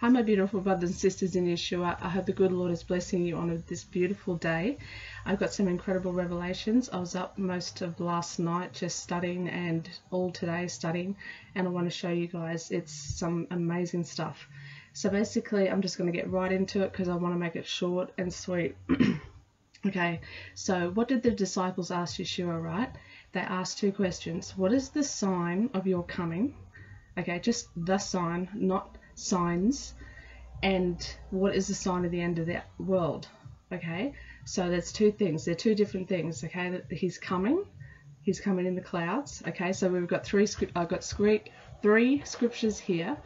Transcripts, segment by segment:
Hi my beautiful brothers and sisters in Yeshua, I hope the good Lord is blessing you on this beautiful day. I've got some incredible revelations. I was up most of last night just studying and all today studying, and I want to show you guys, it's some amazing stuff. So basically I'm just going to get right into it because I want to make it short and sweet. Okay, so what did the disciples ask Yeshua, right? They asked two questions. What is the sign of your coming? Okay, just the sign, not signs. And what is the sign of the end of the world? Okay, so that's two things. They're two different things. Okay, that he's coming in the clouds. Okay, so we've got three scriptures here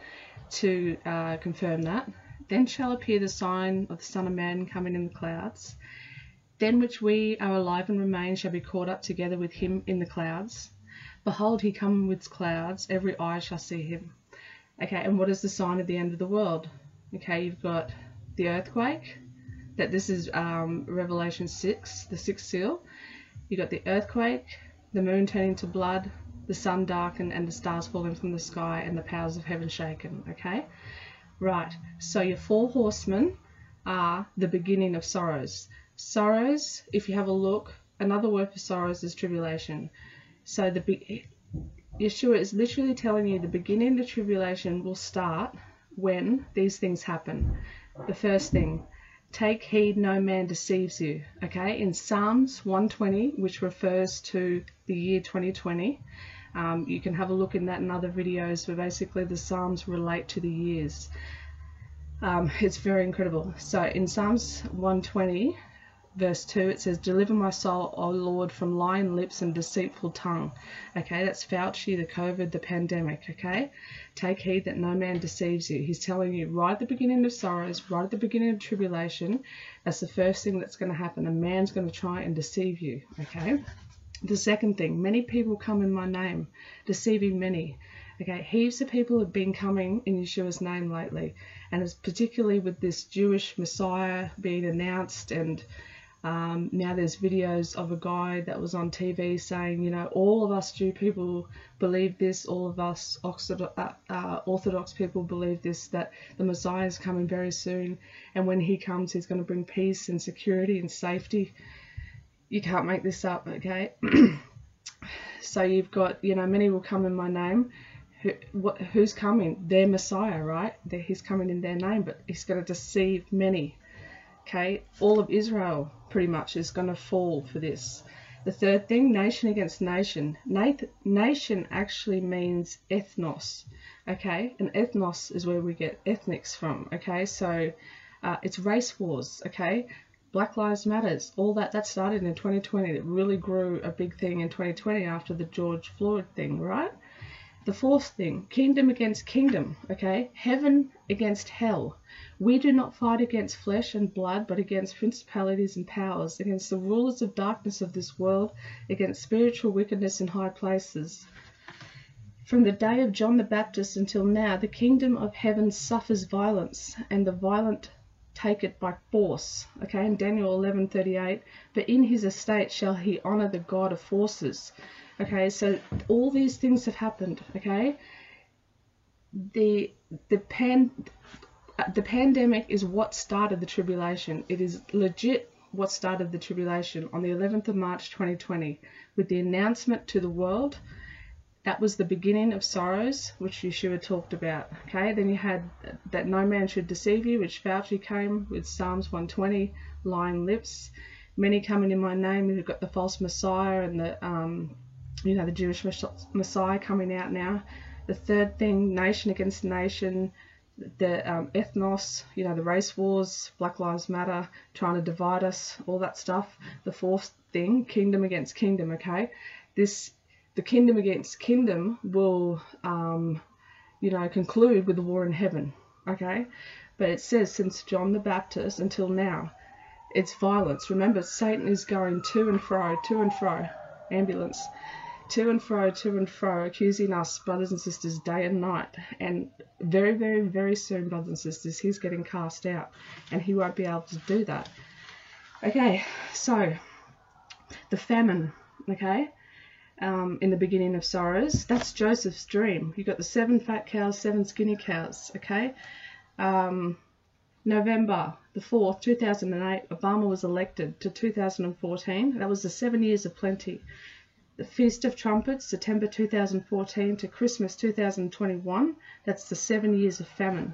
to confirm that. Then shall appear the sign of the Son of Man coming in the clouds. Then which we are alive and remain shall be caught up together with him in the clouds. Behold, he cometh with clouds, every eye shall see him. Okay, and what is the sign of the end of the world? Okay, you've got the earthquake, that this is Revelation 6, the sixth seal. You've got the earthquake, the moon turning to blood, the sun darkened, and the stars falling from the sky, and the powers of heaven shaken. Okay, right, so your four horsemen are the beginning of sorrows. Sorrows, if you have a look, another word for sorrows is tribulation. So Yeshua is literally telling you the beginning of the tribulation will start when these things happen. The first thing, take heed no man deceives you. Okay, in Psalms 120, which refers to the year 2020, you can have a look in that and other videos where basically the Psalms relate to the years. It's very incredible. So in Psalms 120, Verse 2, it says, deliver my soul, O Lord, from lying lips and deceitful tongue. Okay, that's Fauci, the COVID, the pandemic. Okay, take heed that no man deceives you. He's telling you right at the beginning of sorrows, right at the beginning of tribulation, that's the first thing that's going to happen. A man's going to try and deceive you. Okay, the second thing, many people come in my name, deceiving many. Okay, heaps of people have been coming in Yeshua's name lately, and it's particularly with this Jewish Messiah being announced. And now there's videos of a guy that was on TV saying, you know, all of us Jew people believe this, all of us Orthodox people believe this, that the Messiah is coming very soon, and when he comes he's going to bring peace and security and safety. You can't make this up, okay? So you've got, you know, many will come in my name. Who's coming? Their Messiah, right? He's coming in their name, but he's going to deceive many. Okay, all of Israel pretty much is going to fall for this. The third thing, nation against nation. Nation actually means ethnos. Okay, and ethnos is where we get ethnics from. Okay, so it's race wars. Okay, Black Lives Matters, all that started in 2020. It really grew a big thing in 2020 after the George Floyd thing, right? The fourth thing, kingdom against kingdom, okay? Heaven against hell. We do not fight against flesh and blood, but against principalities and powers, against the rulers of darkness of this world, against spiritual wickedness in high places. From the day of John the Baptist until now, the kingdom of heaven suffers violence, and the violent take it by force. Okay, in Daniel 11:38, but in his estate shall he honor the God of forces. Okay, so all these things have happened. Okay, the pandemic is what started the tribulation. It is legit what started the tribulation on the 11th of March 2020 with the announcement to the world. That was the beginning of sorrows, which Yeshua talked about. Okay, then you had that no man should deceive you, which Fauci came with Psalms 120, lying lips, many coming in my name. You've got the false Messiah and the you know, the Jewish Messiah coming out now. The third thing, nation against nation, the ethnos, you know, the race wars, Black Lives Matter, trying to divide us, all that stuff. The fourth thing, kingdom against kingdom. Okay, the kingdom against kingdom will, you know, conclude with the war in heaven. Okay, but it says since John the Baptist until now, it's violence. Remember, Satan is going to and fro, ambulance, to and fro, accusing us, brothers and sisters, day and night. And very, very, very soon, brothers and sisters, he's getting cast out, and he won't be able to do that. Okay, so the famine. Okay. In the beginning of sorrows, that's Joseph's dream. You've got the 7 fat cows, 7 skinny cows. Okay, November the 4th, 2008, Obama was elected to 2014. That was the 7 years of plenty. The Feast of Trumpets, September 2014 to Christmas 2021. That's the 7 years of famine.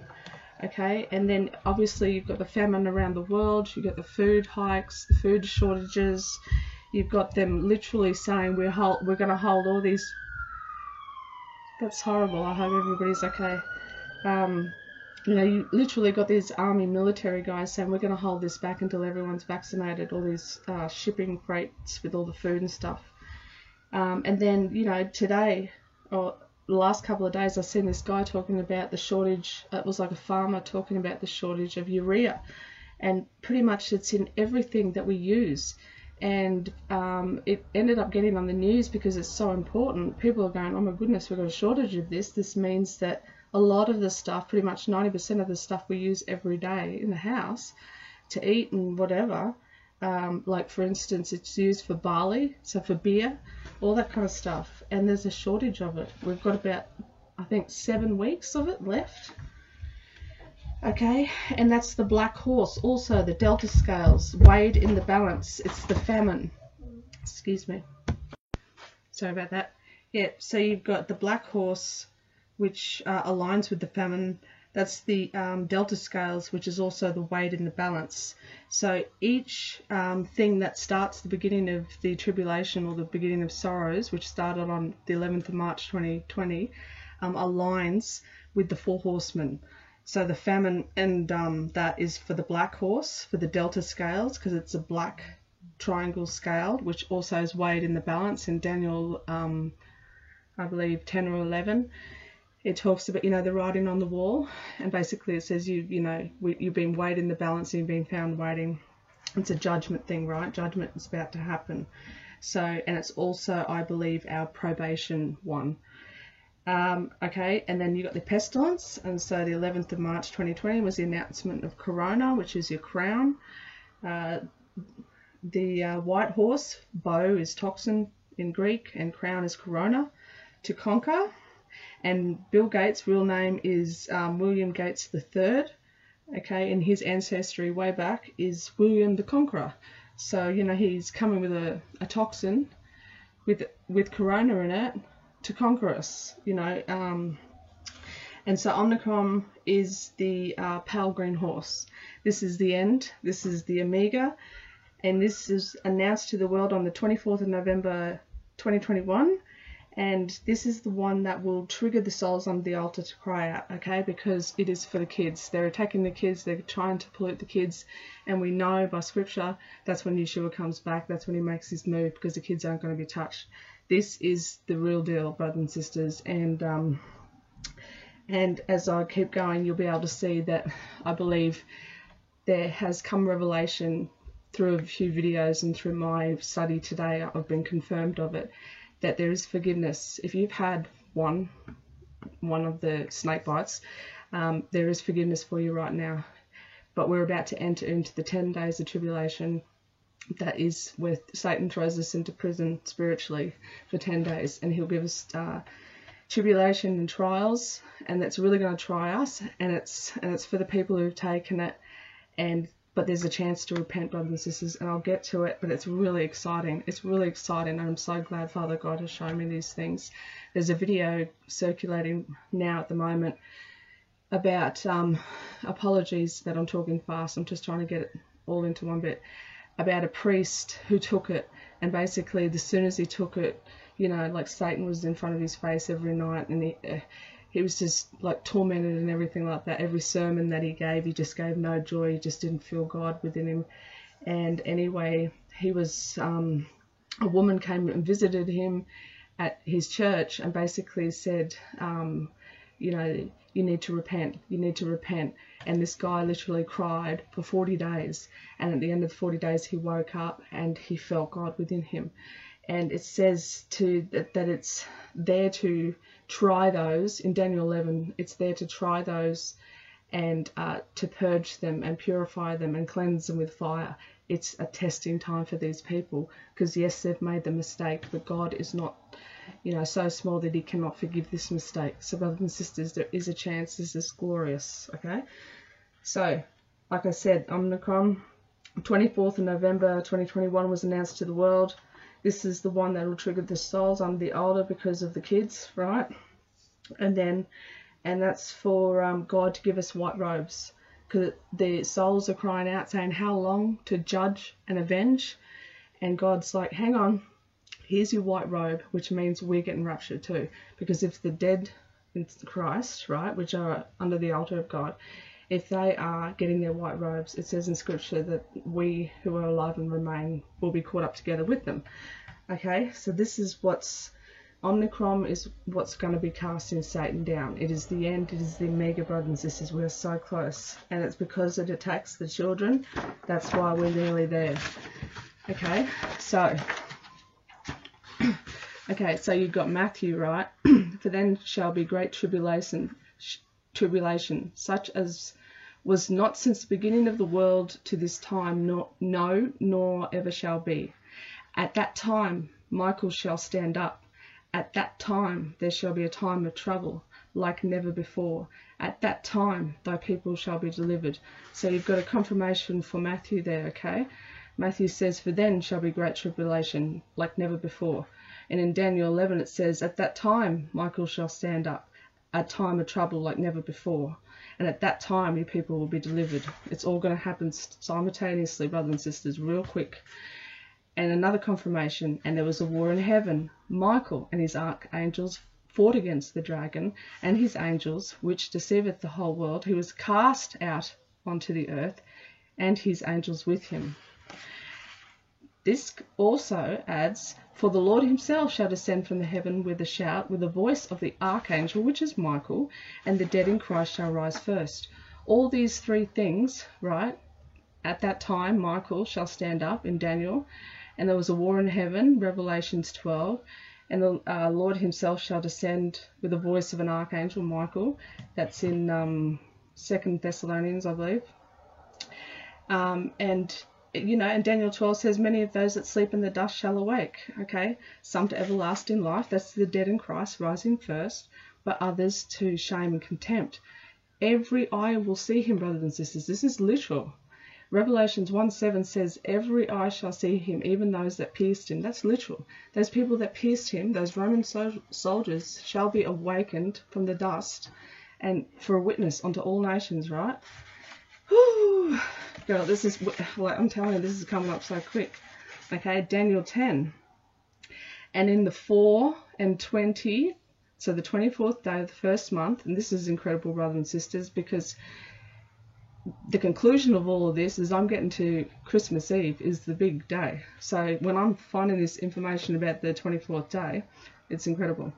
Okay, and then obviously you've got the famine around the world. You've got the food hikes, the food shortages. You've got them literally saying we're going to hold all these. That's horrible. I hope everybody's okay. You know, you literally got these army military guys saying we're going to hold this back until everyone's vaccinated, all these shipping crates with all the food and stuff. And then, you know, today or the last couple of days, I've seen this guy talking about the shortage. It was like a farmer talking about the shortage of urea, and pretty much it's in everything that we use. And it ended up getting on the news because it's so important. People are going, oh my goodness, we've got a shortage of this. This means that a lot of the stuff, pretty much 90% of the stuff we use every day in the house to eat and whatever, like for instance, it's used for barley, so for beer, all that kind of stuff. And there's a shortage of it. We've got about, I think, 7 weeks of it left. Okay, and that's the black horse. Also, the delta scales weighed in the balance. It's the famine. Excuse me. Sorry about that. Yeah, so you've got the black horse, which aligns with the famine. That's the delta scales, which is also the weight in the balance. So each thing that starts the beginning of the tribulation or the beginning of sorrows, which started on the 11th of March 2020, aligns with the four horsemen. So the famine, and that is for the black horse, for the delta scales, because it's a black triangle scale, which also is weighed in the balance in Daniel, I believe, 10 or 11. It talks about, you know, the writing on the wall, and basically it says, you've been weighed in the balance and you've been found waiting. It's a judgment thing, right? Judgment is about to happen. So, and it's also, I believe, our probation one. Okay, and then you got the pestilence, and so the 11th of March 2020 was the announcement of Corona, which is your crown. The white horse, bow is toxin in Greek, and crown is Corona, to conquer. And Bill Gates' real name is William Gates III, okay, and his ancestry way back is William the Conqueror. So, you know, he's coming with a toxin with Corona in it, to conquer us, you know, and so Omicron is the pale green horse. This is the end. This is the Omega, and this is announced to the world on the 24th of November 2021, and this is the one that will trigger the souls on the altar to cry out, okay, because it is for the kids. They're attacking the kids. They're trying to pollute the kids, and we know by Scripture that's when Yeshua comes back. That's when he makes his move, because the kids aren't going to be touched. This is the real deal, brothers and sisters, and as I keep going, you'll be able to see that I believe there has come revelation through a few videos and through my study today. I've been confirmed of it, that there is forgiveness. If you've had one of the snake bites, there is forgiveness for you right now. But we're about to enter into the 10 days of tribulation. That is where Satan throws us into prison spiritually for 10 days, and he'll give us tribulation and trials, and that's really going to try us, and it's for the people who've taken it. But there's a chance to repent, brothers and sisters, and I'll get to it, but it's really exciting. It's really exciting. I'm so glad Father God has shown me these things. There's a video circulating now at the moment about apologies that I'm talking fast. I'm just trying to get it all into one bit. About a priest who took it, and basically as soon as he took it, you know, like Satan was in front of his face every night, and he was just like tormented and everything like that. Every sermon that he gave, he just gave no joy. He just didn't feel God within him. And anyway, he was a woman came and visited him at his church, and basically said, you know, you need to repent, you need to repent. And this guy literally cried for 40 days. And at the end of 40 days, he woke up and he felt God within him. And it says that it's there to try those. In Daniel 11, it's there to try those and to purge them and purify them and cleanse them with fire. It's a testing time for these people, because yes, they've made the mistake, but God is not you know, so small that he cannot forgive this mistake. So brothers and sisters, there is a chance. This is glorious, okay? So, like I said, Omicron, 24th of November 2021 was announced to the world. This is the one that will trigger the souls. I'm the older because of the kids, right? And that's for God to give us white robes, because the souls are crying out saying, how long to judge and avenge? And God's like, hang on, here's your white robe, which means we're getting raptured too. Because if the dead in Christ, right, which are under the altar of God, if they are getting their white robes, it says in Scripture that we who are alive and remain will be caught up together with them. Okay, so this is what's, Omicron is what's going to be casting Satan down. It is the end. It is the mega, brothers and sisters. We're so close. And it's because it attacks the children. That's why we're nearly there. Okay, so... okay, so you've got Matthew, right? For then shall be great tribulation, such as was not since the beginning of the world to this time, nor ever shall be. At that time, Michael shall stand up. At that time, there shall be a time of trouble like never before. At that time, thy people shall be delivered. So you've got a confirmation for Matthew there, okay? Matthew says, for then shall be great tribulation like never before. And in Daniel 11 it says, at that time Michael shall stand up, a time of trouble like never before. And at that time your people will be delivered. It's all going to happen simultaneously, brothers and sisters, real quick. And another confirmation, and there was a war in heaven. Michael and his archangels fought against the dragon and his angels, which deceiveth the whole world, who was cast out onto the earth, and his angels with him. This also adds, for the Lord himself shall descend from the heaven with a shout, with the voice of the archangel, which is Michael, and the dead in Christ shall rise first. All these three things, right? At that time, Michael shall stand up in Daniel, and there was a war in heaven, Revelations 12, and the Lord himself shall descend with the voice of an archangel, Michael. That's in 2 Thessalonians, I believe. You know, and Daniel 12 says, many of those that sleep in the dust shall awake, okay? Some to everlasting life, that's the dead in Christ rising first, but others to shame and contempt. Every eye will see him, brothers and sisters. This is literal. Revelations 1:7 says, every eye shall see him, even those that pierced him. That's literal. Those people that pierced him, those Roman soldiers, shall be awakened from the dust and for a witness unto all nations, right? Whew. Girl, this is, like I'm telling you, this is coming up so quick. Okay, Daniel 10. And in the 4 and 20, so the 24th day of the first month, and this is incredible, brothers and sisters, because the conclusion of all of this is I'm getting to Christmas Eve is the big day. So when I'm finding this information about the 24th day, it's incredible.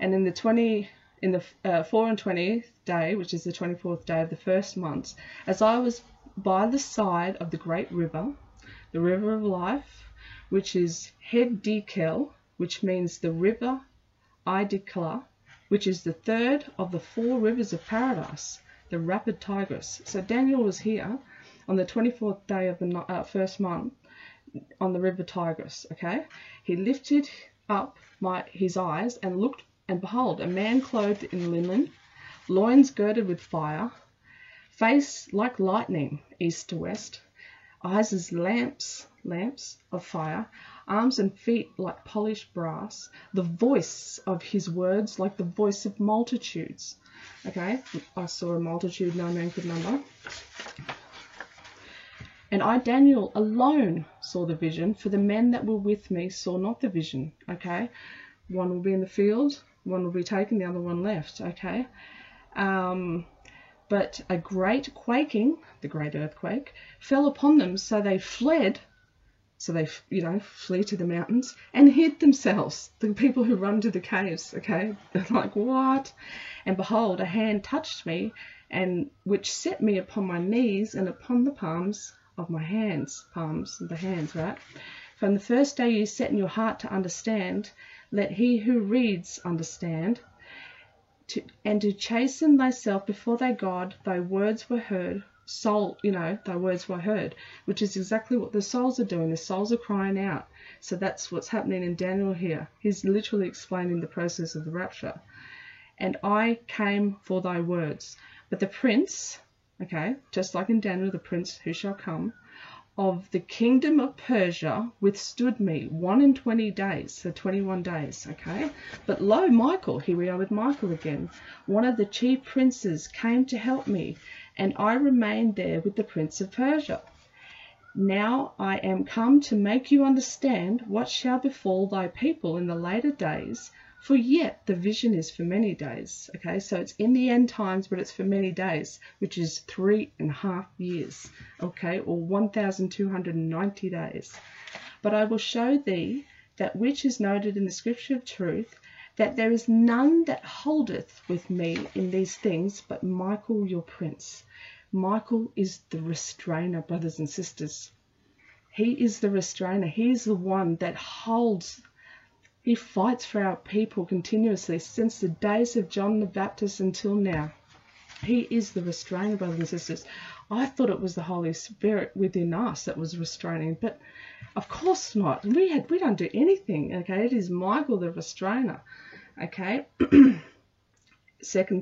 And in the 4 and 20th day, which is the 24th day of the first month, as I was by the side of the great river, the river of life, which is Hiddekel, which means the river Hiddekel, which is the third of the four rivers of paradise, the rapid Tigris. So Daniel was here on the 24th day of the first month on the river Tigris, okay? He lifted up his eyes and looked, and behold, a man clothed in linen, loins girded with fire, face like lightning, east to west, eyes as lamps of fire, arms and feet like polished brass, the voice of his words like the voice of multitudes. Okay, I saw a multitude no man could number. And I, Daniel, alone saw the vision, for the men that were with me saw not the vision. Okay, one will be in the field, one will be taken, the other one left. Okay, but a great quaking, the great earthquake, fell upon them, so they fled. So they, you know, flee to the mountains and hid themselves. The people who run to the caves, okay? They're like, what? And behold, a hand touched me, and which set me upon my knees and upon the palms of my hands. Palms of the hands, right? From the first day you set in your heart to understand, let he who reads understand. And to chasten thyself before thy God, thy words were heard, soul, you know, thy words were heard, which is exactly what the souls are doing. The souls are crying out. So that's what's happening in Daniel here. He's literally explaining the process of the rapture. And I came for thy words. But the prince, okay, just like in Daniel, the prince who shall come of the kingdom of Persia withstood me 21 days, so 21 days, okay? But lo, Michael, here we are with Michael again, one of the chief princes came to help me, and I remained there with the prince of Persia. Now I am come to make you understand what shall befall thy people in the later days, for yet the vision is for many days, okay? So it's in the end times, but it's for many days, which is 3.5 years, okay? Or 1,290 days. But I will show thee that which is noted in the scripture of truth, that there is none that holdeth with me in these things but Michael your prince. Michael is the restrainer, brothers and sisters. He is the restrainer. He is the one that holds. He fights for our people continuously since the days of John the Baptist until now. He is the restrainer, brothers and sisters. I thought it was the Holy Spirit within us that was restraining, but of course not. We don't do anything, okay? It is Michael the restrainer, okay? 2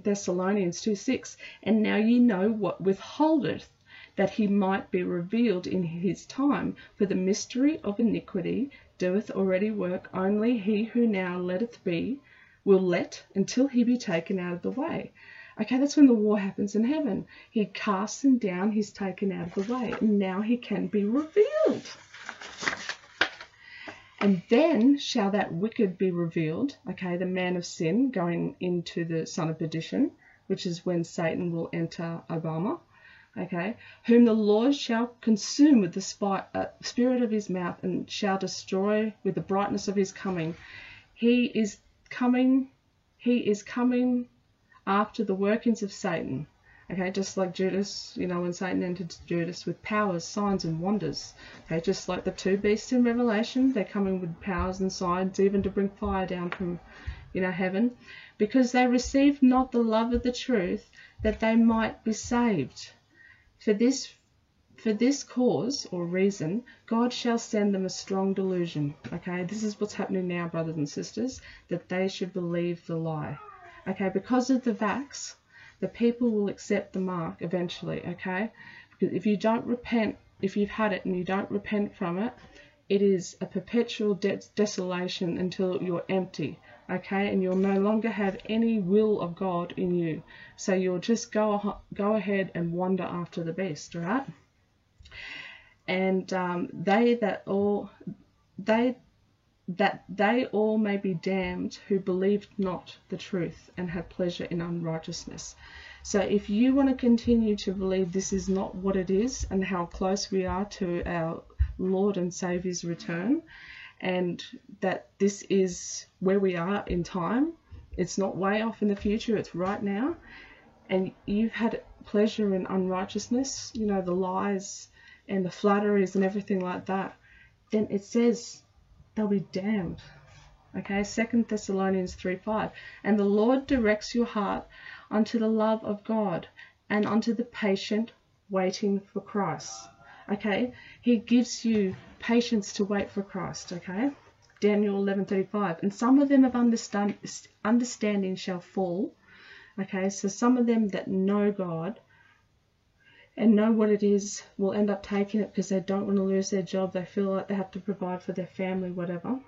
Thessalonians 2:6, and now ye know what withholdeth, that he might be revealed in his time, for the mystery of iniquity doeth already work, only he who now letteth be will let until he be taken out of the way. Okay, that's when the war happens in heaven. He casts him down, he's taken out of the way, and now he can be revealed. And then shall that wicked be revealed, okay, the man of sin going into the son of perdition, which is when Satan will enter Obama, okay, whom the Lord shall consume with the spirit of his mouth and shall destroy with the brightness of his coming. He is coming after the workings of Satan, okay, just like Judas, you know, when Satan entered Judas with powers, signs and wonders, okay, just like the two beasts in Revelation, they're coming with powers and signs, even to bring fire down from, you know, heaven, because they received not the love of the truth, that they might be saved. For this cause or reason, God shall send them a strong delusion, okay, this is what's happening now, brothers and sisters, that they should believe the lie, okay, because of the vax. The people will accept the mark eventually, okay? Because if you don't repent, if you've had it and you don't repent from it, it is a perpetual desolation until you're empty, okay? And you'll no longer have any will of God in you. So you'll just go ahead and wander after the beast, right? And that they all may be damned who believed not the truth and had pleasure in unrighteousness. So if you want to continue to believe this is not what it is and how close we are to our Lord and Saviour's return, and that this is where we are in time, it's not way off in the future, it's right now, and you've had pleasure in unrighteousness, you know, the lies and the flatteries and everything like that, then it says they'll be damned, okay? 2 Thessalonians 3:5, and the Lord directs your heart unto the love of God and unto the patient waiting for Christ, okay? He gives you patience to wait for Christ, okay? Daniel 11:35, and some of them of understanding shall fall, okay? So some of them that know God and know what it is will end up taking it because they don't want to lose their job. They feel like they have to provide for their family, whatever.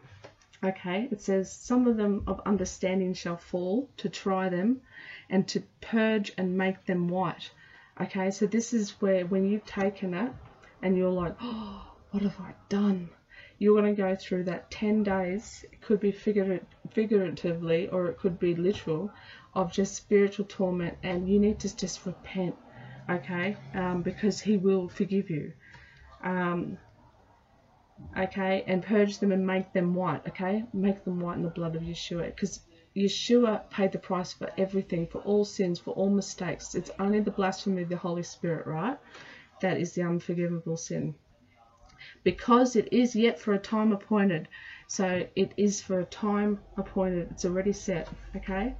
Okay, it says, some of them of understanding shall fall to try them and to purge and make them white. Okay, so this is where when you've taken it and you're like, oh, what have I done? You're going to go through that 10 days. It could be figuratively or it could be literal, of just spiritual torment, and you need to just repent. Okay, because he will forgive you, okay, and purge them and make them white, okay, make them white in the blood of Yeshua, because Yeshua paid the price for everything, for all sins, for all mistakes. It's only the blasphemy of the Holy Spirit, right, that is the unforgivable sin, because it is yet for a time appointed. So it is for a time appointed, it's already set, okay.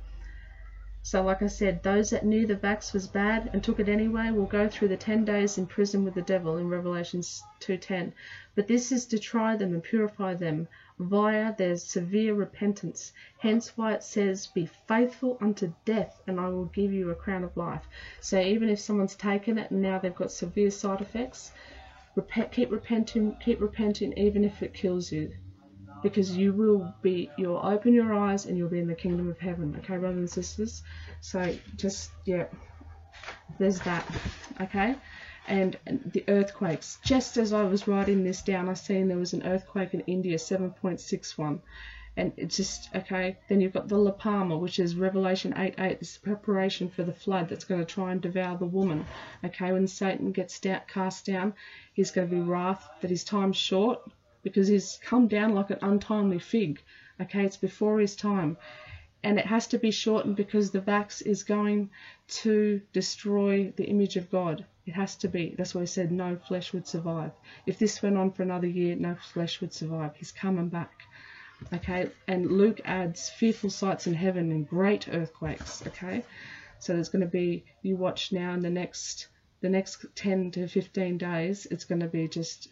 So like I said, those that knew the vax was bad and took it anyway will go through the 10 days in prison with the devil in Revelation 2:10. But this is to try them and purify them via their severe repentance. Hence why it says, be faithful unto death and I will give you a crown of life. So even if someone's taken it and now they've got severe side effects, keep repenting even if it kills you. Because you will be, you'll open your eyes and you'll be in the kingdom of heaven. Okay, brothers and sisters? So just, yeah, there's that. Okay? And the earthquakes. Just as I was writing this down, I seen there was an earthquake in India, 7.61. And it's just, okay, then you've got the La Palma, which is Revelation 8:8. It's preparation for the flood that's going to try and devour the woman. Okay, when Satan gets cast down, he's going to be wrath that his time's short, because he's come down like an untimely fig. Okay, it's before his time. And it has to be shortened because the vax is going to destroy the image of God. It has to be. That's why he said no flesh would survive. If this went on for another year, no flesh would survive. He's coming back. Okay, and Luke adds fearful sights in heaven and great earthquakes. Okay, so there's going to be, you watch now in the next 10 to 15 days, it's going to be just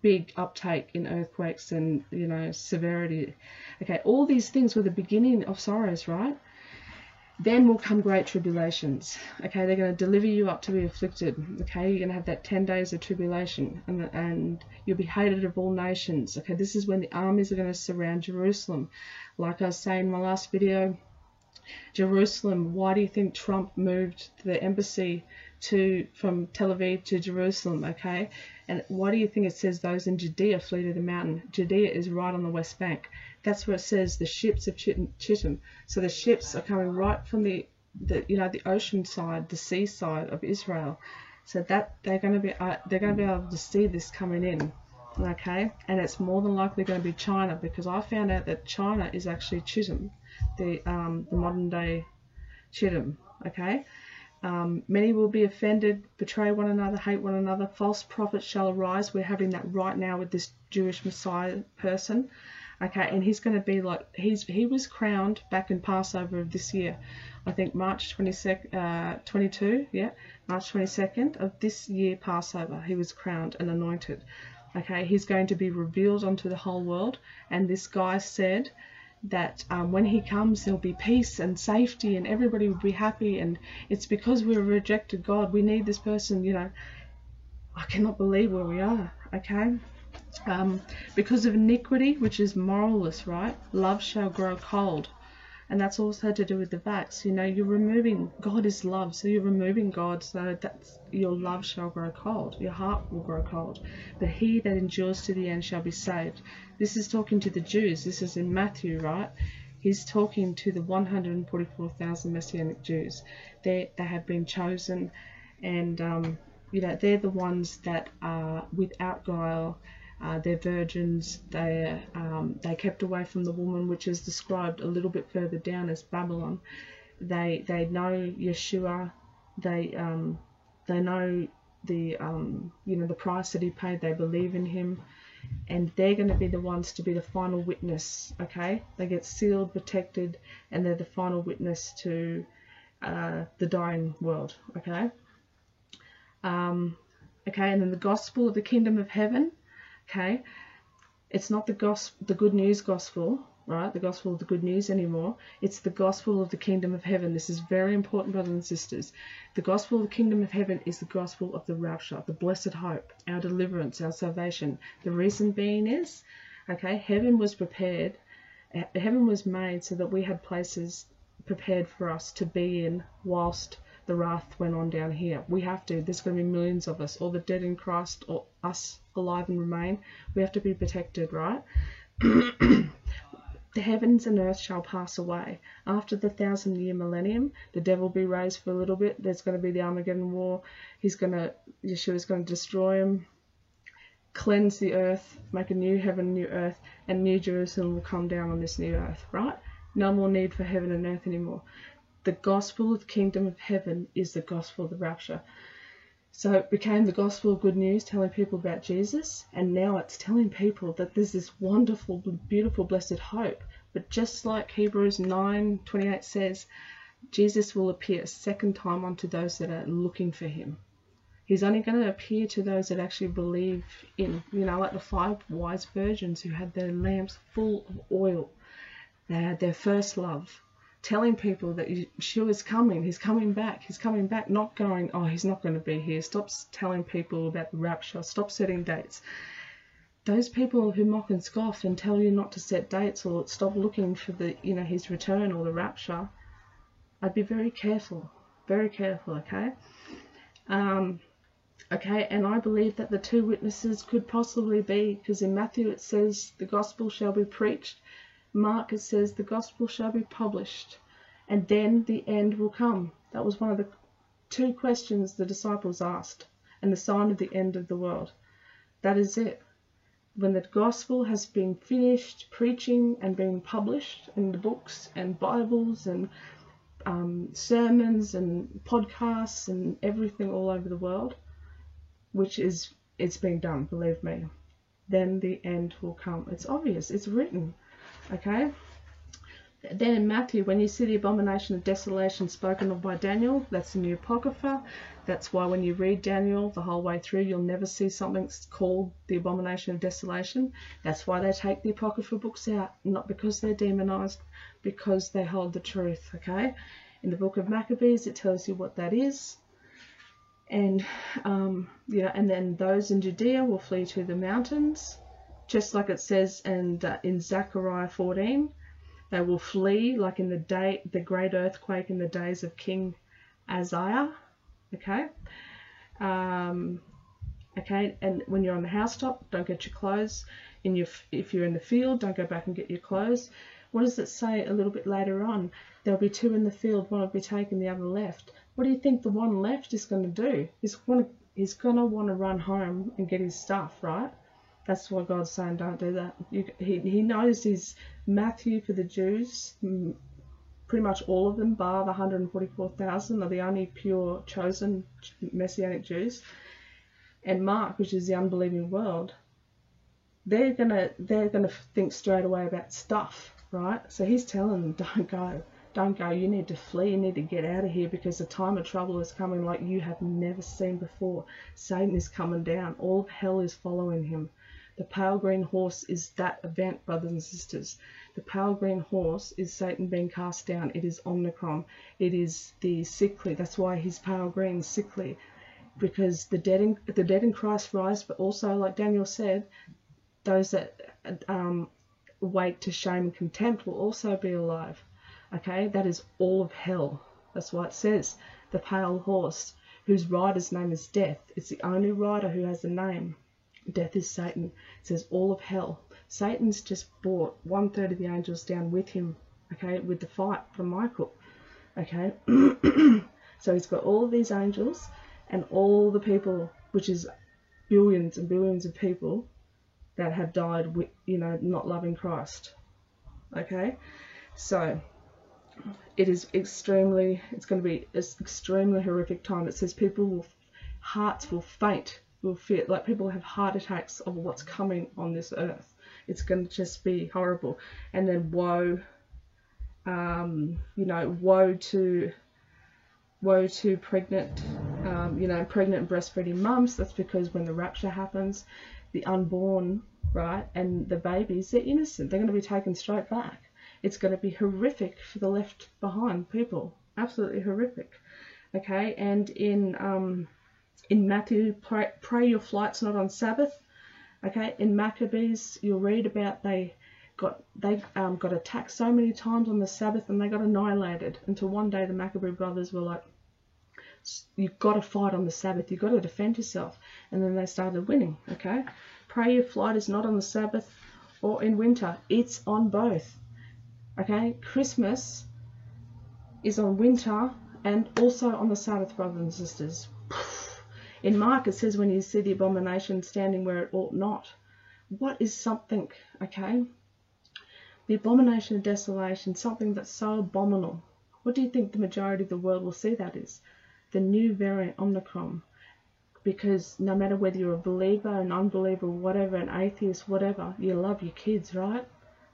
big uptake in earthquakes and, you know, severity. Okay, all these things were the beginning of sorrows, right? Then will come great tribulations. Okay, they're going to deliver you up to be afflicted. Okay, you're going to have that 10 days of tribulation, and you'll be hated of all nations. Okay, this is when the armies are going to surround Jerusalem. Like I was saying in my last video, Jerusalem, why do you think Trump moved the embassy from Tel Aviv to Jerusalem? Okay, and why do you think it says those in Judea flee to the mountain? Judea is right on the West Bank. That's where it says the ships of Chittim. So the ships are coming right from the ocean side, the seaside of Israel. So that they're going to be able to see this coming in. Okay, and it's more than likely going to be China, because I found out that China is actually Chittim, the modern day Chittim. Okay. Many will be offended, betray one another, hate one another. False prophets shall arise. We're having that right now with this Jewish Messiah person. Okay, and he's going to be like, he was crowned back in Passover of this year. I think March 22nd of this year, Passover, he was crowned and anointed. Okay, he's going to be revealed unto the whole world. And this guy said that when he comes, there'll be peace and safety and everybody will be happy, and it's because we rejected God. We need this person, you know. I cannot believe where we are, okay? Because of iniquity, which is moralless, right? Love shall grow cold. And that's also to do with the vax. You know, you're removing, God is love, so you're removing God, so that's, your love shall grow cold, your heart will grow cold. But he that endures to the end shall be saved. This is talking to the Jews. This is in Matthew, right? He's talking to the 144,000 Messianic Jews. They have been chosen, and you know, they're the ones that are without guile. They're virgins, they kept away from the woman, which is described a little bit further down as Babylon. They know Yeshua, they know the you know, the price that he paid, they believe in him, and they're going to be the ones to be the final witness. Okay, they get sealed, protected, and they're the final witness to the dying world. Okay, okay, and then the gospel of the kingdom of heaven. Okay, it's not the good news gospel, right? The gospel of the good news anymore. It's the gospel of the kingdom of heaven. This is very important, brothers and sisters. The gospel of the kingdom of heaven is the gospel of the rapture, the blessed hope, our deliverance, our salvation. The reason being is, okay, heaven was prepared. Heaven was made so that we had places prepared for us to be in whilst the wrath went on down here. We have to. There's going to be millions of us, all the dead in Christ, or us alive and remain. We have to be protected, right? The heavens and earth shall pass away. After the 1,000-year millennium, the devil will be raised for a little bit. There's going to be the Armageddon war. Yeshua's going to destroy him, cleanse the earth, make a new heaven, new earth, and New Jerusalem will come down on this new earth, right? No more need for heaven and earth anymore. The gospel of the kingdom of heaven is the gospel of the rapture. So it became the gospel of good news, telling people about Jesus, and now it's telling people that there's this wonderful, beautiful, blessed hope. But just like Hebrews 9:28 says, Jesus will appear a second time unto those that are looking for him. He's only going to appear to those that actually believe in, like the 5 wise virgins who had their lamps full of oil. They had their first love, telling people that Yeshua's coming, he's coming back, not going, oh, he's not going to be here. Stop telling people about the rapture, stop setting dates. Those people who mock and scoff and tell you not to set dates or stop looking for the, his return or the rapture, I'd be very careful, okay? Okay, and I believe that the 2 witnesses could possibly be, because in Matthew it says the gospel shall be preached, Mark it says the gospel shall be published, and then the end will come. That was one of the 2 questions the disciples asked, and the sign of the end of the world. That is it. When the gospel has been finished preaching and being published in the books and Bibles and sermons and podcasts and everything all over the world, which is, it's been done, believe me, then the end will come. It's obvious, it's written, okay? Then in Matthew, when you see the abomination of desolation spoken of by Daniel, that's in the Apocrypha. That's why when you read Daniel the whole way through, you'll never see something called the abomination of desolation. That's why they take the Apocrypha books out, not because they're demonized, because they hold the truth, okay? In the book of Maccabees, it tells you what that is. And, and then those in Judea will flee to the mountains, just like it says in Zechariah 14. They will flee, like in the great earthquake in the days of King Uzziah. Okay? Okay, and when you're on the housetop, don't get your clothes. If you're in the field, don't go back and get your clothes. What does it say a little bit later on? There'll be 2 in the field, one will be taken, the other left. What do you think the one left is going to do? He's going to want to run home and get his stuff, right? That's why God's saying don't do that. He knows his Matthew for the Jews, pretty much all of them, bar the 144,000, are the only pure chosen Messianic Jews. And Mark, which is the unbelieving world, they're gonna think straight away about stuff, right? So he's telling them, don't go. You need to flee. You need to get out of here because the time of trouble is coming like you have never seen before. Satan is coming down. All of hell is following him. The pale green horse is that event, brothers and sisters. The pale green horse is Satan being cast down. It is Omicron. It is the sickly. That's why he's pale green, sickly, because the dead in Christ rise, but also, like Daniel said, those that wake to shame and contempt will also be alive. Okay, that is all of hell. That's why it says the pale horse, whose rider's name is Death. It's the only rider who has a name. Death is Satan. It says all of hell. Satan's just brought 1/3 of the angels down with him, okay, with the fight from Michael. Okay, so he's got all of these angels and all the people, which is billions and billions of people that have died with, not loving Christ. Okay, so it's going to be an extremely horrific time. It says hearts will faint, will fear, like people have heart attacks of what's coming on this earth. It's going to just be horrible. And then woe to pregnant, pregnant and breastfeeding mums. That's because when the rapture happens, the unborn, right, and the babies, they're innocent. They're going to be taken straight back. It's going to be horrific for the left behind people. Absolutely horrific. Okay, and in Matthew, pray your flight's not on Sabbath. Okay, in Maccabees, you'll read about they got attacked so many times on the Sabbath and they got annihilated until one day the Maccabee brothers were like, you've got to fight on the Sabbath, you've got to defend yourself. And then they started winning, okay? Pray your flight is not on the Sabbath or in winter. It's on both, okay? Christmas is on winter and also on the Sabbath, brothers and sisters. In Mark, it says when you see the abomination standing where it ought not. What is something, okay? The abomination of desolation, something that's so abominable. What do you think the majority of the world will see that is? The new variant Omicron, because no matter whether you're a believer, an unbeliever, whatever, an atheist, whatever, you love your kids, right?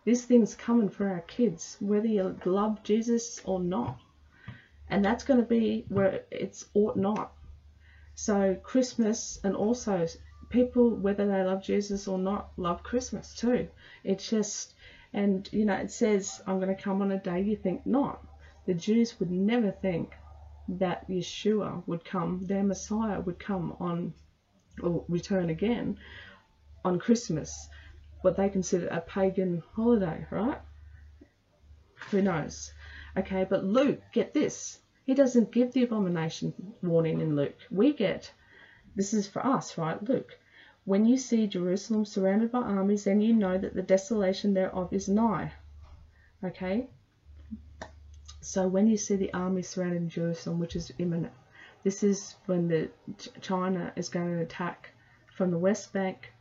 This thing's coming for our kids, whether you love Jesus or not. And that's going to be where it's ought not. So Christmas, and also people, whether they love Jesus or not, love Christmas too. It's just, and you know, it says, I'm going to come on a day you think not. The Jews would never think that Yeshua would come, their Messiah would come on, or return again on Christmas, what they consider a pagan holiday, right? Who knows? Okay, but Luke, get this. He doesn't give the abomination warning in Luke. We get, this is for us, right? Luke, when you see Jerusalem surrounded by armies, then you know that the desolation thereof is nigh. Okay? So when you see the army surrounding Jerusalem, which is imminent, this is when the China is going to attack from the West Bank.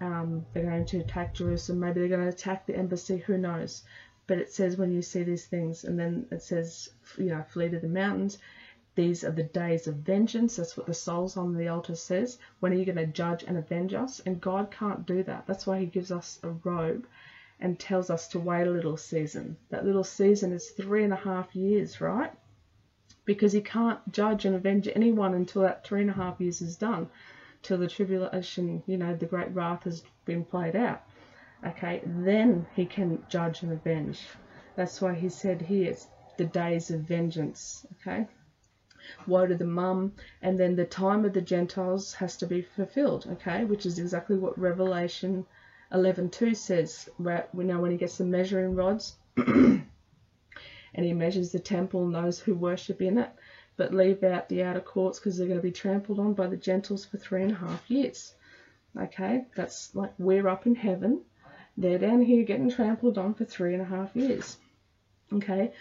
They're going to attack Jerusalem. Maybe they're going to attack the embassy. Who knows? But it says when you see these things, and then it says, you know, flee to the mountains. These are the days of vengeance. That's what the souls on the altar says. When are you going to judge and avenge us? And God can't do that. That's why he gives us a robe and tells us to wait a little season. That little season is 3.5 years, right? Because he can't judge and avenge anyone until that 3.5 years is done, till the tribulation, you know, the great wrath has been played out. Okay, then he can judge and avenge. That's why he said here, it's the days of vengeance. Okay, woe to the mum, and then the time of the Gentiles has to be fulfilled. Okay, which is exactly what Revelation 11:2 says. Where we know when he gets the measuring rods, and he measures the temple and those who worship in it, but leave out the outer courts because they're going to be trampled on by the Gentiles for 3.5 years. Okay, that's like we're up in heaven. They're down here getting trampled on for 3.5 years. Okay, it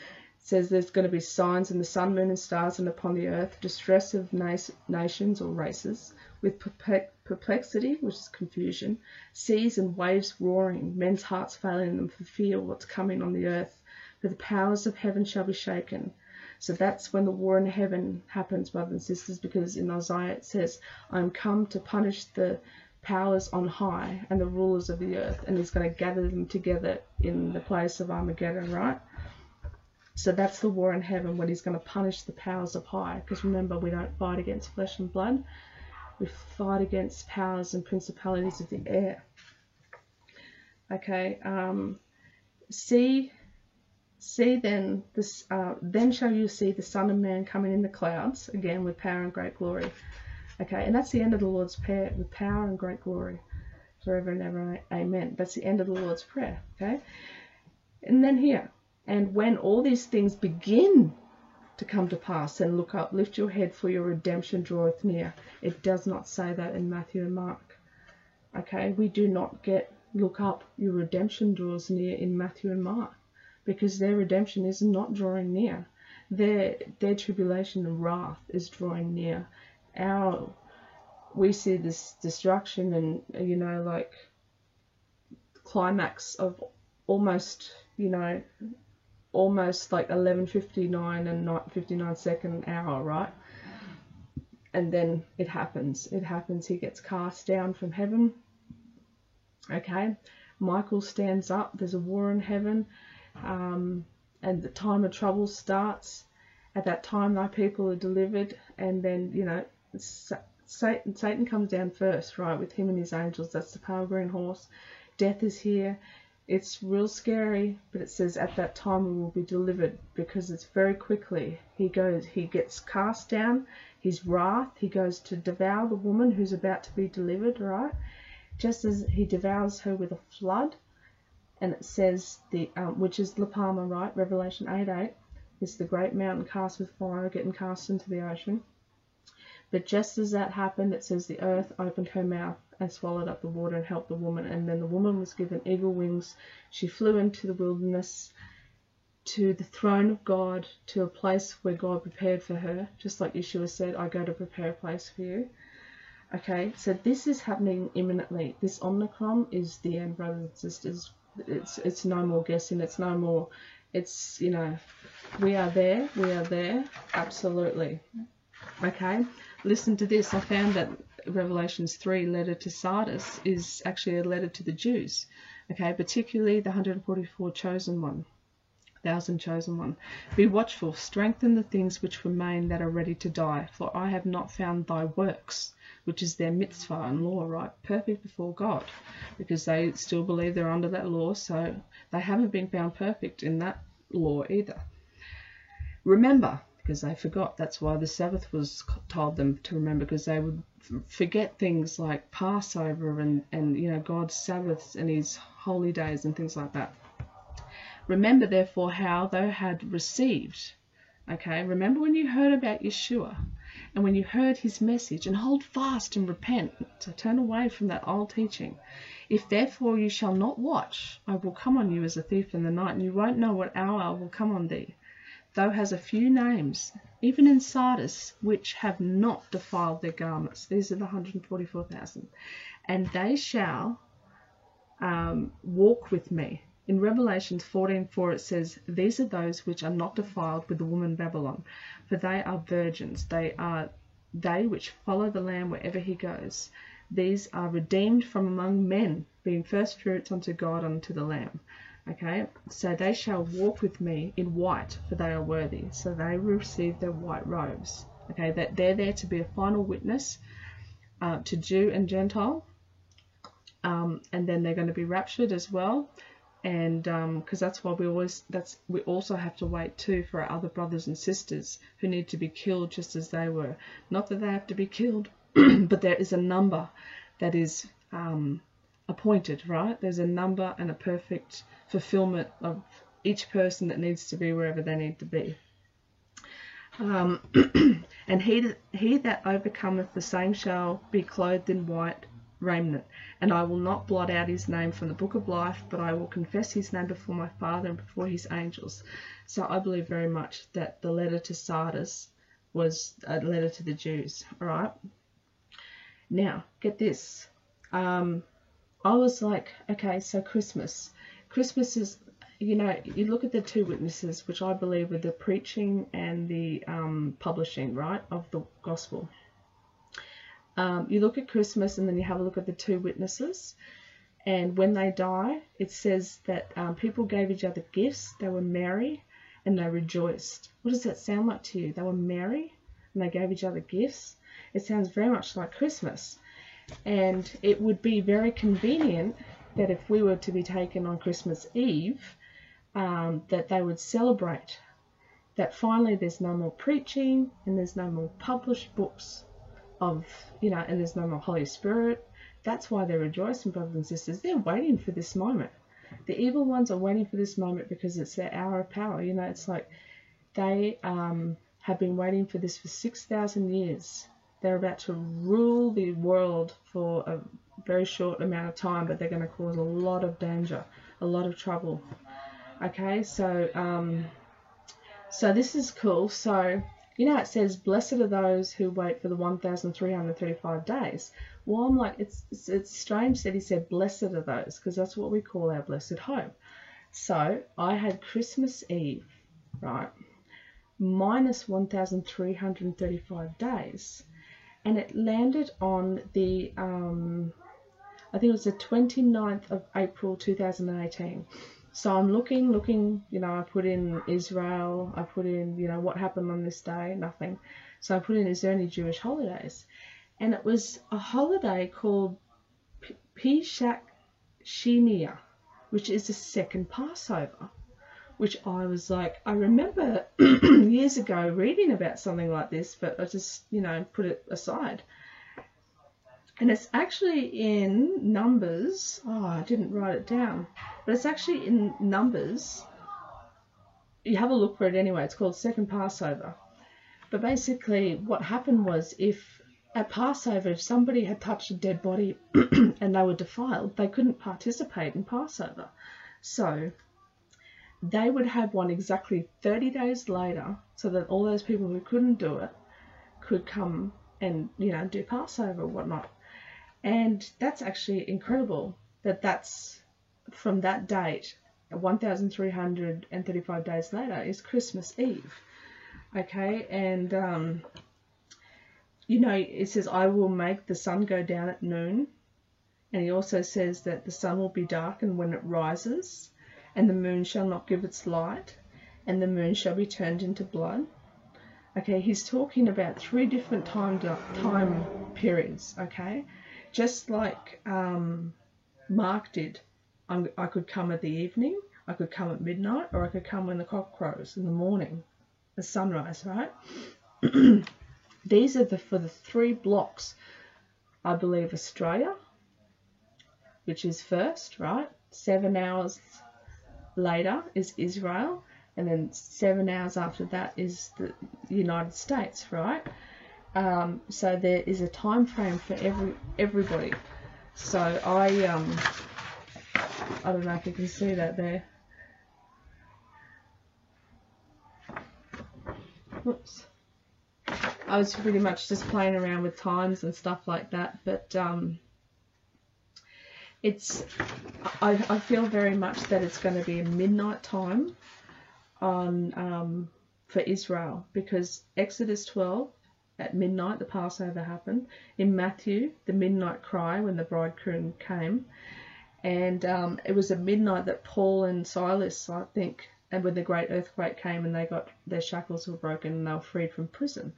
says there's going to be signs in the sun, moon, and stars, and upon the earth, distress of nations or races, with perplexity, which is confusion, seas and waves roaring, men's hearts failing them for fear of what's coming on the earth, for the powers of heaven shall be shaken. So that's when the war in heaven happens, brothers and sisters, because in Isaiah it says, I'm come to punish the powers on high and the rulers of the earth, and he's going to gather them together in the place of Armageddon, right? So that's the war in heaven, when he's going to punish the powers of high, because remember, we don't fight against flesh and blood, we fight against powers and principalities of the air. Okay, see then this, then shall you see the Son of Man coming in the clouds, again with power and great glory. Okay, and that's the end of the Lord's Prayer, with power and great glory, forever and ever, amen. That's the end of the Lord's Prayer, okay? And then here, and when all these things begin to come to pass, then look up, lift your head, for your redemption draweth near. It does not say that in Matthew and Mark, okay? We do not get, look up, your redemption draws near in Matthew and Mark, because their redemption is not drawing near. Their tribulation and wrath is drawing near. We see this destruction and, you know, like climax of almost, you know, almost like 11:59 and not 59 second hour, right? And then it happens. It happens. He gets cast down from heaven. Okay, Michael stands up. There's a war in heaven, and the time of trouble starts. At that time, thy people are delivered, and then, you know, Satan comes down first, right, with him and his angels. That's the pale green horse. Death is here. It's real scary, but it says at that time we will be delivered, because it's very quickly. He goes, he gets cast down, his wrath, he goes to devour the woman who's about to be delivered, right? Just as he devours her with a flood, and it says, the which is La Palma, right, Revelation 8:8, it's the great mountain cast with fire, getting cast into the ocean. But just as that happened, it says the earth opened her mouth and swallowed up the water and helped the woman. And then the woman was given eagle wings. She flew into the wilderness, to the throne of God, to a place where God prepared for her. Just like Yeshua said, I go to prepare a place for you. Okay, so this is happening imminently. This Omicron is the end, brothers and sisters. It's no more guessing. It's no more. It's, you know, we are there. We are there. Absolutely. Okay, listen to this. I found that Revelations 3 letter to Sardis is actually a letter to the Jews, okay, particularly the 144 chosen one. thousand chosen one. Be watchful, strengthen the things which remain that are ready to die, for I have not found thy works, which is their mitzvah and law, right, perfect before God, because they still believe they're under that law, so they haven't been found perfect in that law either. Remember, because they forgot. That's why the Sabbath was told them to remember, because they would forget things like Passover and you know, God's Sabbaths and his holy days and things like that. Remember, therefore, how thou had received. Okay, remember when you heard about Yeshua and when you heard his message, and hold fast and repent. So turn away from that old teaching. If therefore you shall not watch, I will come on you as a thief in the night, and you won't know what hour will come on thee. Thou hast a few names, even in Sardis, which have not defiled their garments. These are the 144,000. And they shall walk with me. In Revelation 14:4 it says, these are those which are not defiled with the woman Babylon, for they are virgins. They are they which follow the Lamb wherever he goes. These are redeemed from among men, being first fruits unto God, unto the Lamb. Okay, so they shall walk with me in white, for they are worthy. So they receive their white robes. Okay, that they're there to be a final witness to Jew and Gentile, and then they're going to be raptured as well. And because that's why we also have to wait too for our other brothers and sisters who need to be killed just as they were. Not that they have to be killed, but there is a number that is appointed, right? There's a number and a perfect fulfillment of each person that needs to be wherever they need to be. And he that overcometh, the same shall be clothed in white raiment, and I will not blot out his name from the book of life, but I will confess his name before my Father and before his angels. So I believe very much that the letter to Sardis was a letter to the Jews. All right. Now get this. I was like, okay, so Christmas is, you know, you look at the two witnesses, which I believe were the preaching and the publishing, right, of the gospel. You look at Christmas and then you have a look at the two witnesses, and when they die, it says that people gave each other gifts. They were merry and they rejoiced. What does that sound like to you? They were merry and they gave each other gifts. It sounds very much like Christmas. And it would be very convenient that if we were to be taken on Christmas Eve, that they would celebrate that finally there's no more preaching and there's no more published books of, you know, and there's no more Holy Spirit. That's why they're rejoicing, brothers and sisters. They're waiting for this moment. The evil ones are waiting for this moment because it's their hour of power. You know, it's like they have been waiting for this for 6,000 years. They're about to rule the world for a very short amount of time, but they're going to cause a lot of danger, a lot of trouble. Okay, so so this is cool. So, you know, it says, blessed are those who wait for the 1,335 days. Well, I'm like, it's strange that he said blessed are those, because that's what we call our blessed hope. So I had Christmas Eve, right, minus 1,335 days. And it landed on the, I think it was the 29th of April 2018. So I'm looking, you know, I put in Israel, I put in, you know, what happened on this day, nothing. So I put in, is there any Jewish holidays? And it was a holiday called Pesach Sheni, which is the second Passover, which I was like, I remember years ago reading about something like this, but I just, you know, put it aside. And it's actually in Numbers. Oh, I didn't write it down, but it's actually in Numbers. You have a look for it anyway. It's called Second Passover. But basically what happened was, if at Passover, if somebody had touched a dead body and they were defiled, they couldn't participate in Passover. So they would have one exactly 30 days later, so that all those people who couldn't do it could come and, you know, do Passover or whatnot. And that's actually incredible that that's from that date, 1,335 days later is Christmas Eve. Okay, and you know, it says, I will make the sun go down at noon, and he also says that the sun will be darkened when it rises, and the moon shall not give its light, and the moon shall be turned into blood. Okay, he's talking about three different time periods, okay? Just like Mark did. I could come at the evening, I could come at midnight, or I could come when the cock crows in the morning, the sunrise, right? These are for the three blocks. I believe Australia, which is first, right? 7 hours later is Israel, and then 7 hours after that is the United States, right? So there is a time frame for everybody. So I don't know if you can see that there. Whoops. I was pretty much just playing around with times and stuff like that, but I feel very much that it's going to be a midnight time on for Israel, because Exodus 12 at midnight the Passover happened, in Matthew the midnight cry when the bridegroom came, and it was at midnight that Paul and Silas, I think, and when the great earthquake came and they got their shackles were broken and they were freed from prison,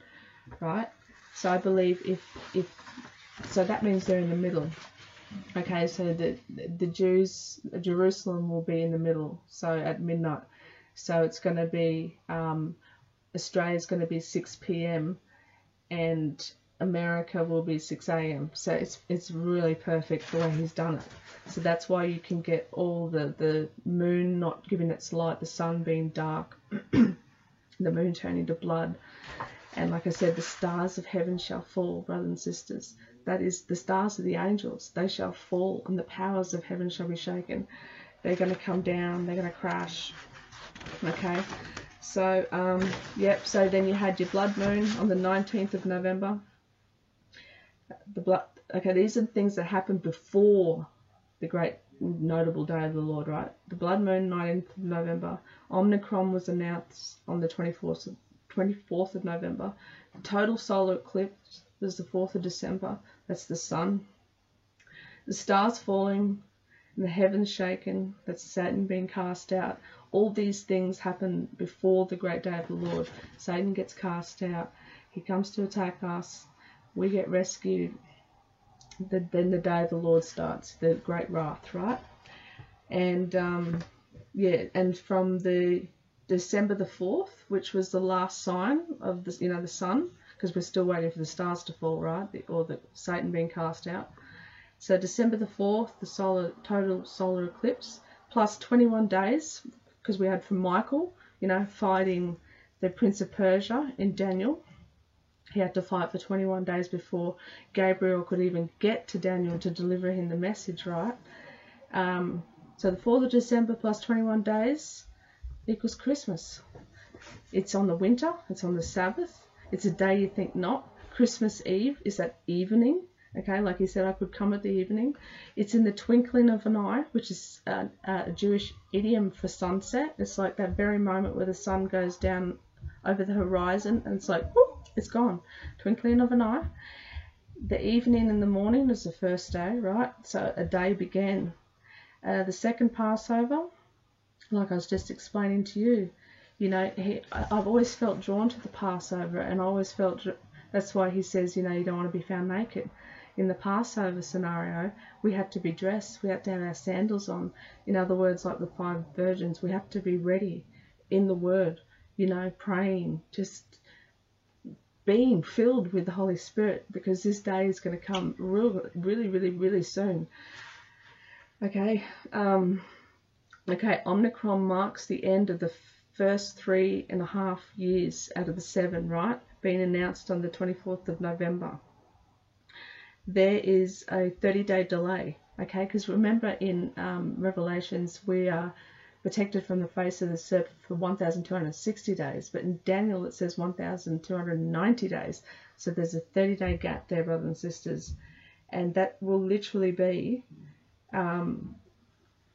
right? So I believe so that means they're in the middle. Okay, so the Jews, Jerusalem will be in the middle, so at midnight. So it's going to be, Australia's going to be 6 p.m. and America will be 6 a.m. So it's really perfect the way he's done it. So that's why you can get all the moon not giving its light, the sun being dark, the moon turning to blood. And like I said, the stars of heaven shall fall, brothers and sisters. That is the stars of the angels. They shall fall and the powers of heaven shall be shaken. They're going to come down. They're going to crash. Okay. So, yep. So then you had your blood moon on the 19th of November. The blood. Okay. These are the things that happened before the great notable day of the Lord, right? The blood moon, 19th of November. Omicron was announced on the 24th of November. The total solar eclipse was the 4th of December. That's the sun. The stars falling and the heavens shaken. That's Satan being cast out. All these things happen before the great day of the Lord. Satan gets cast out. He comes to attack us. We get rescued. Then the day of the Lord starts. The great wrath, right? And, yeah, and from the December the 4th, which was the last sign of the, the sun, because we're still waiting for the stars to fall, right? Or the Satan being cast out. So December the 4th, the total solar eclipse, plus 21 days, because we had from Michael, fighting the Prince of Persia in Daniel. He had to fight for 21 days before Gabriel could even get to Daniel to deliver him the message, right? So the 4th of December plus 21 days, equals Christmas. It's on the winter, it's on the Sabbath, it's a day you think not. Christmas Eve is that evening, okay, like he said, I could come at the evening. It's in the twinkling of an eye, which is a Jewish idiom for sunset. It's like that very moment where the sun goes down over the horizon and it's like, whoop, it's gone. Twinkling of an eye. The evening and the morning is the first day, right? So a day began. The second Passover, like I was just explaining to you, I've always felt drawn to the Passover, and I always felt, that's why he says, you don't want to be found naked. In the Passover scenario, we had to be dressed, we had to have our sandals on. In other words, like the five virgins, we have to be ready in the Word, praying, just being filled with the Holy Spirit, because this day is going to come really soon. Okay, Okay, Omicron marks the end of the first 3.5 years out of the 7, right? Being announced on the 24th of November. There is a 30-day delay, okay? Because remember in Revelations, we are protected from the face of the serpent for 1,260 days. But in Daniel, it says 1,290 days. So there's a 30-day gap there, brothers and sisters. And that will literally be...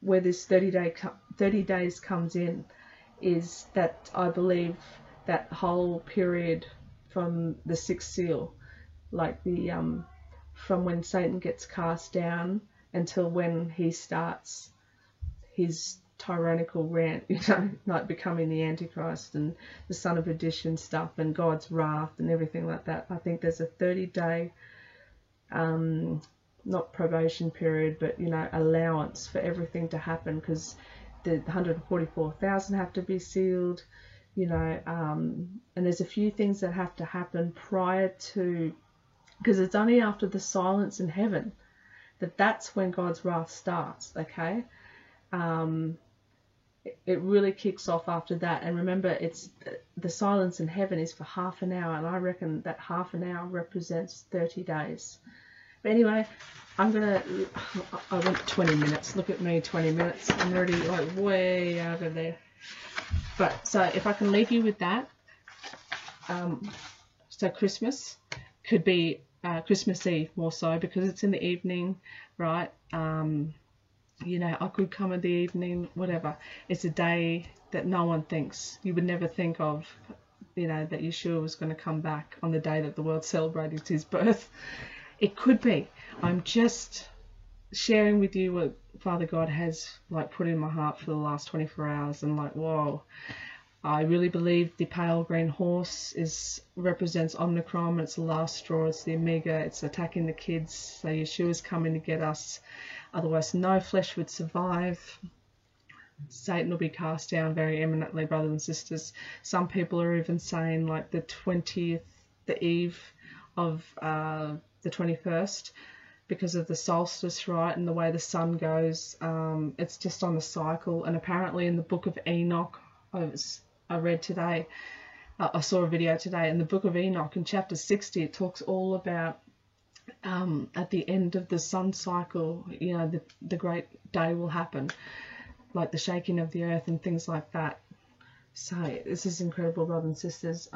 where this 30 days comes in, is that I believe that whole period from the 6th seal, like the from when Satan gets cast down until when he starts his tyrannical rant, you know, like becoming the Antichrist and the son of perdition stuff and God's wrath and everything like that. I think there's a 30-day, not probation period, but, you know, allowance for everything to happen, because the 144,000 have to be sealed, you know, and there's a few things that have to happen prior to, because it's only after the silence in heaven that that's when God's wrath starts, okay? It really kicks off after that. And remember, it's the silence in heaven is for half an hour, and I reckon that half an hour represents 30 days. But anyway, I went 20 minutes. Look at me, 20 minutes. I'm already like way over there. But so if I can leave you with that, so Christmas could be Christmas Eve more so, because it's in the evening, right? You know, I could come in the evening, whatever. It's a day that no one thinks. You would never think of, you know, that Yeshua was going to come back on the day that the world celebrated his birth. It could be. I'm just sharing with you what Father God has, like, put in my heart for the last 24 hours. And, like, whoa, I really believe the pale green horse represents Omicron. It's the last straw. It's the Omega. It's attacking the kids. So Yeshua's coming to get us. Otherwise, no flesh would survive. Satan will be cast down very eminently, brothers and sisters. Some people are even saying, like, the 20th, the eve of the 21st, because of the solstice, right, and the way the sun goes. It's just on the cycle. And apparently in the book of Enoch, I read today, I saw a video today, in the book of Enoch, in chapter 60, it talks all about at the end of the sun cycle, you know, the great day will happen, like the shaking of the earth and things like that. So this is incredible, brothers and sisters.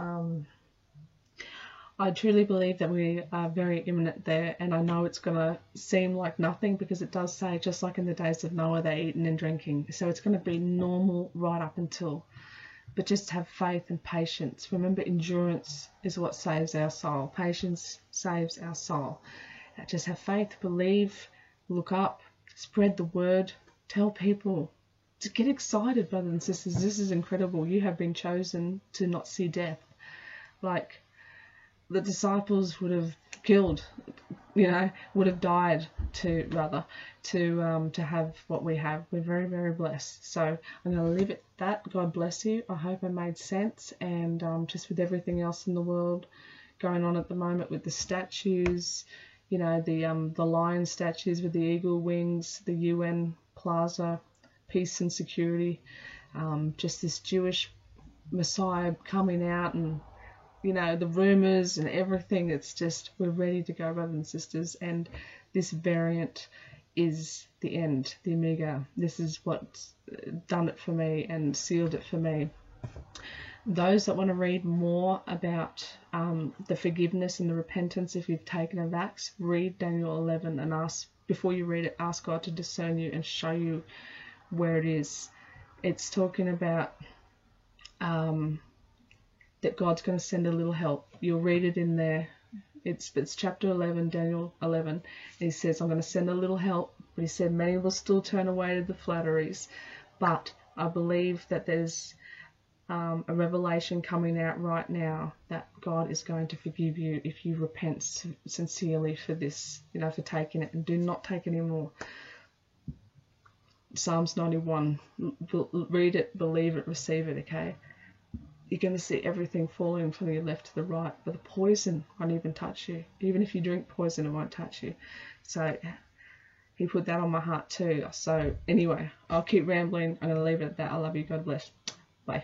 I truly believe that we are very imminent there, and I know it's going to seem like nothing, because it does say, just like in the days of Noah, they're eating and drinking. So it's going to be normal right up until. But just have faith and patience. Remember, endurance is what saves our soul. Patience saves our soul. Just have faith, believe, look up, spread the word, tell people. Just get excited, brothers and sisters. This is incredible. You have been chosen to not see death. Like, the disciples would have killed, you know, would have died to have what we have. We're very, very blessed. So I'm going to leave it at that. God bless you. I hope I made sense. And just with everything else in the world going on at the moment, with the statues, you know, the lion statues with the eagle wings, the UN Plaza, peace and security, just this Jewish Messiah coming out, and you know, the rumors and everything. It's just, we're ready to go, brothers and sisters. And this variant is the end, the Omega. This is what's done it for me and sealed it for me. Those that want to read more about the forgiveness and the repentance, if you've taken a vax, read Daniel 11 and ask, before you read it, ask God to discern you and show you where it is. It's talking about that God's going to send a little help. You'll read it in there. It's chapter 11, Daniel 11. And he says, I'm going to send a little help. But he said, many will still turn away to the flatteries. But I believe that there's a revelation coming out right now that God is going to forgive you if you repent sincerely for this, you know, for taking it. And do not take any more. Psalms 91. Read it, believe it, receive it, okay? You're going to see everything falling from your left to the right, but the poison won't even touch you. Even if you drink poison, it won't touch you. So he put that on my heart too. So anyway, I'll keep rambling. I'm going to leave it at that. I love you. God bless. Bye.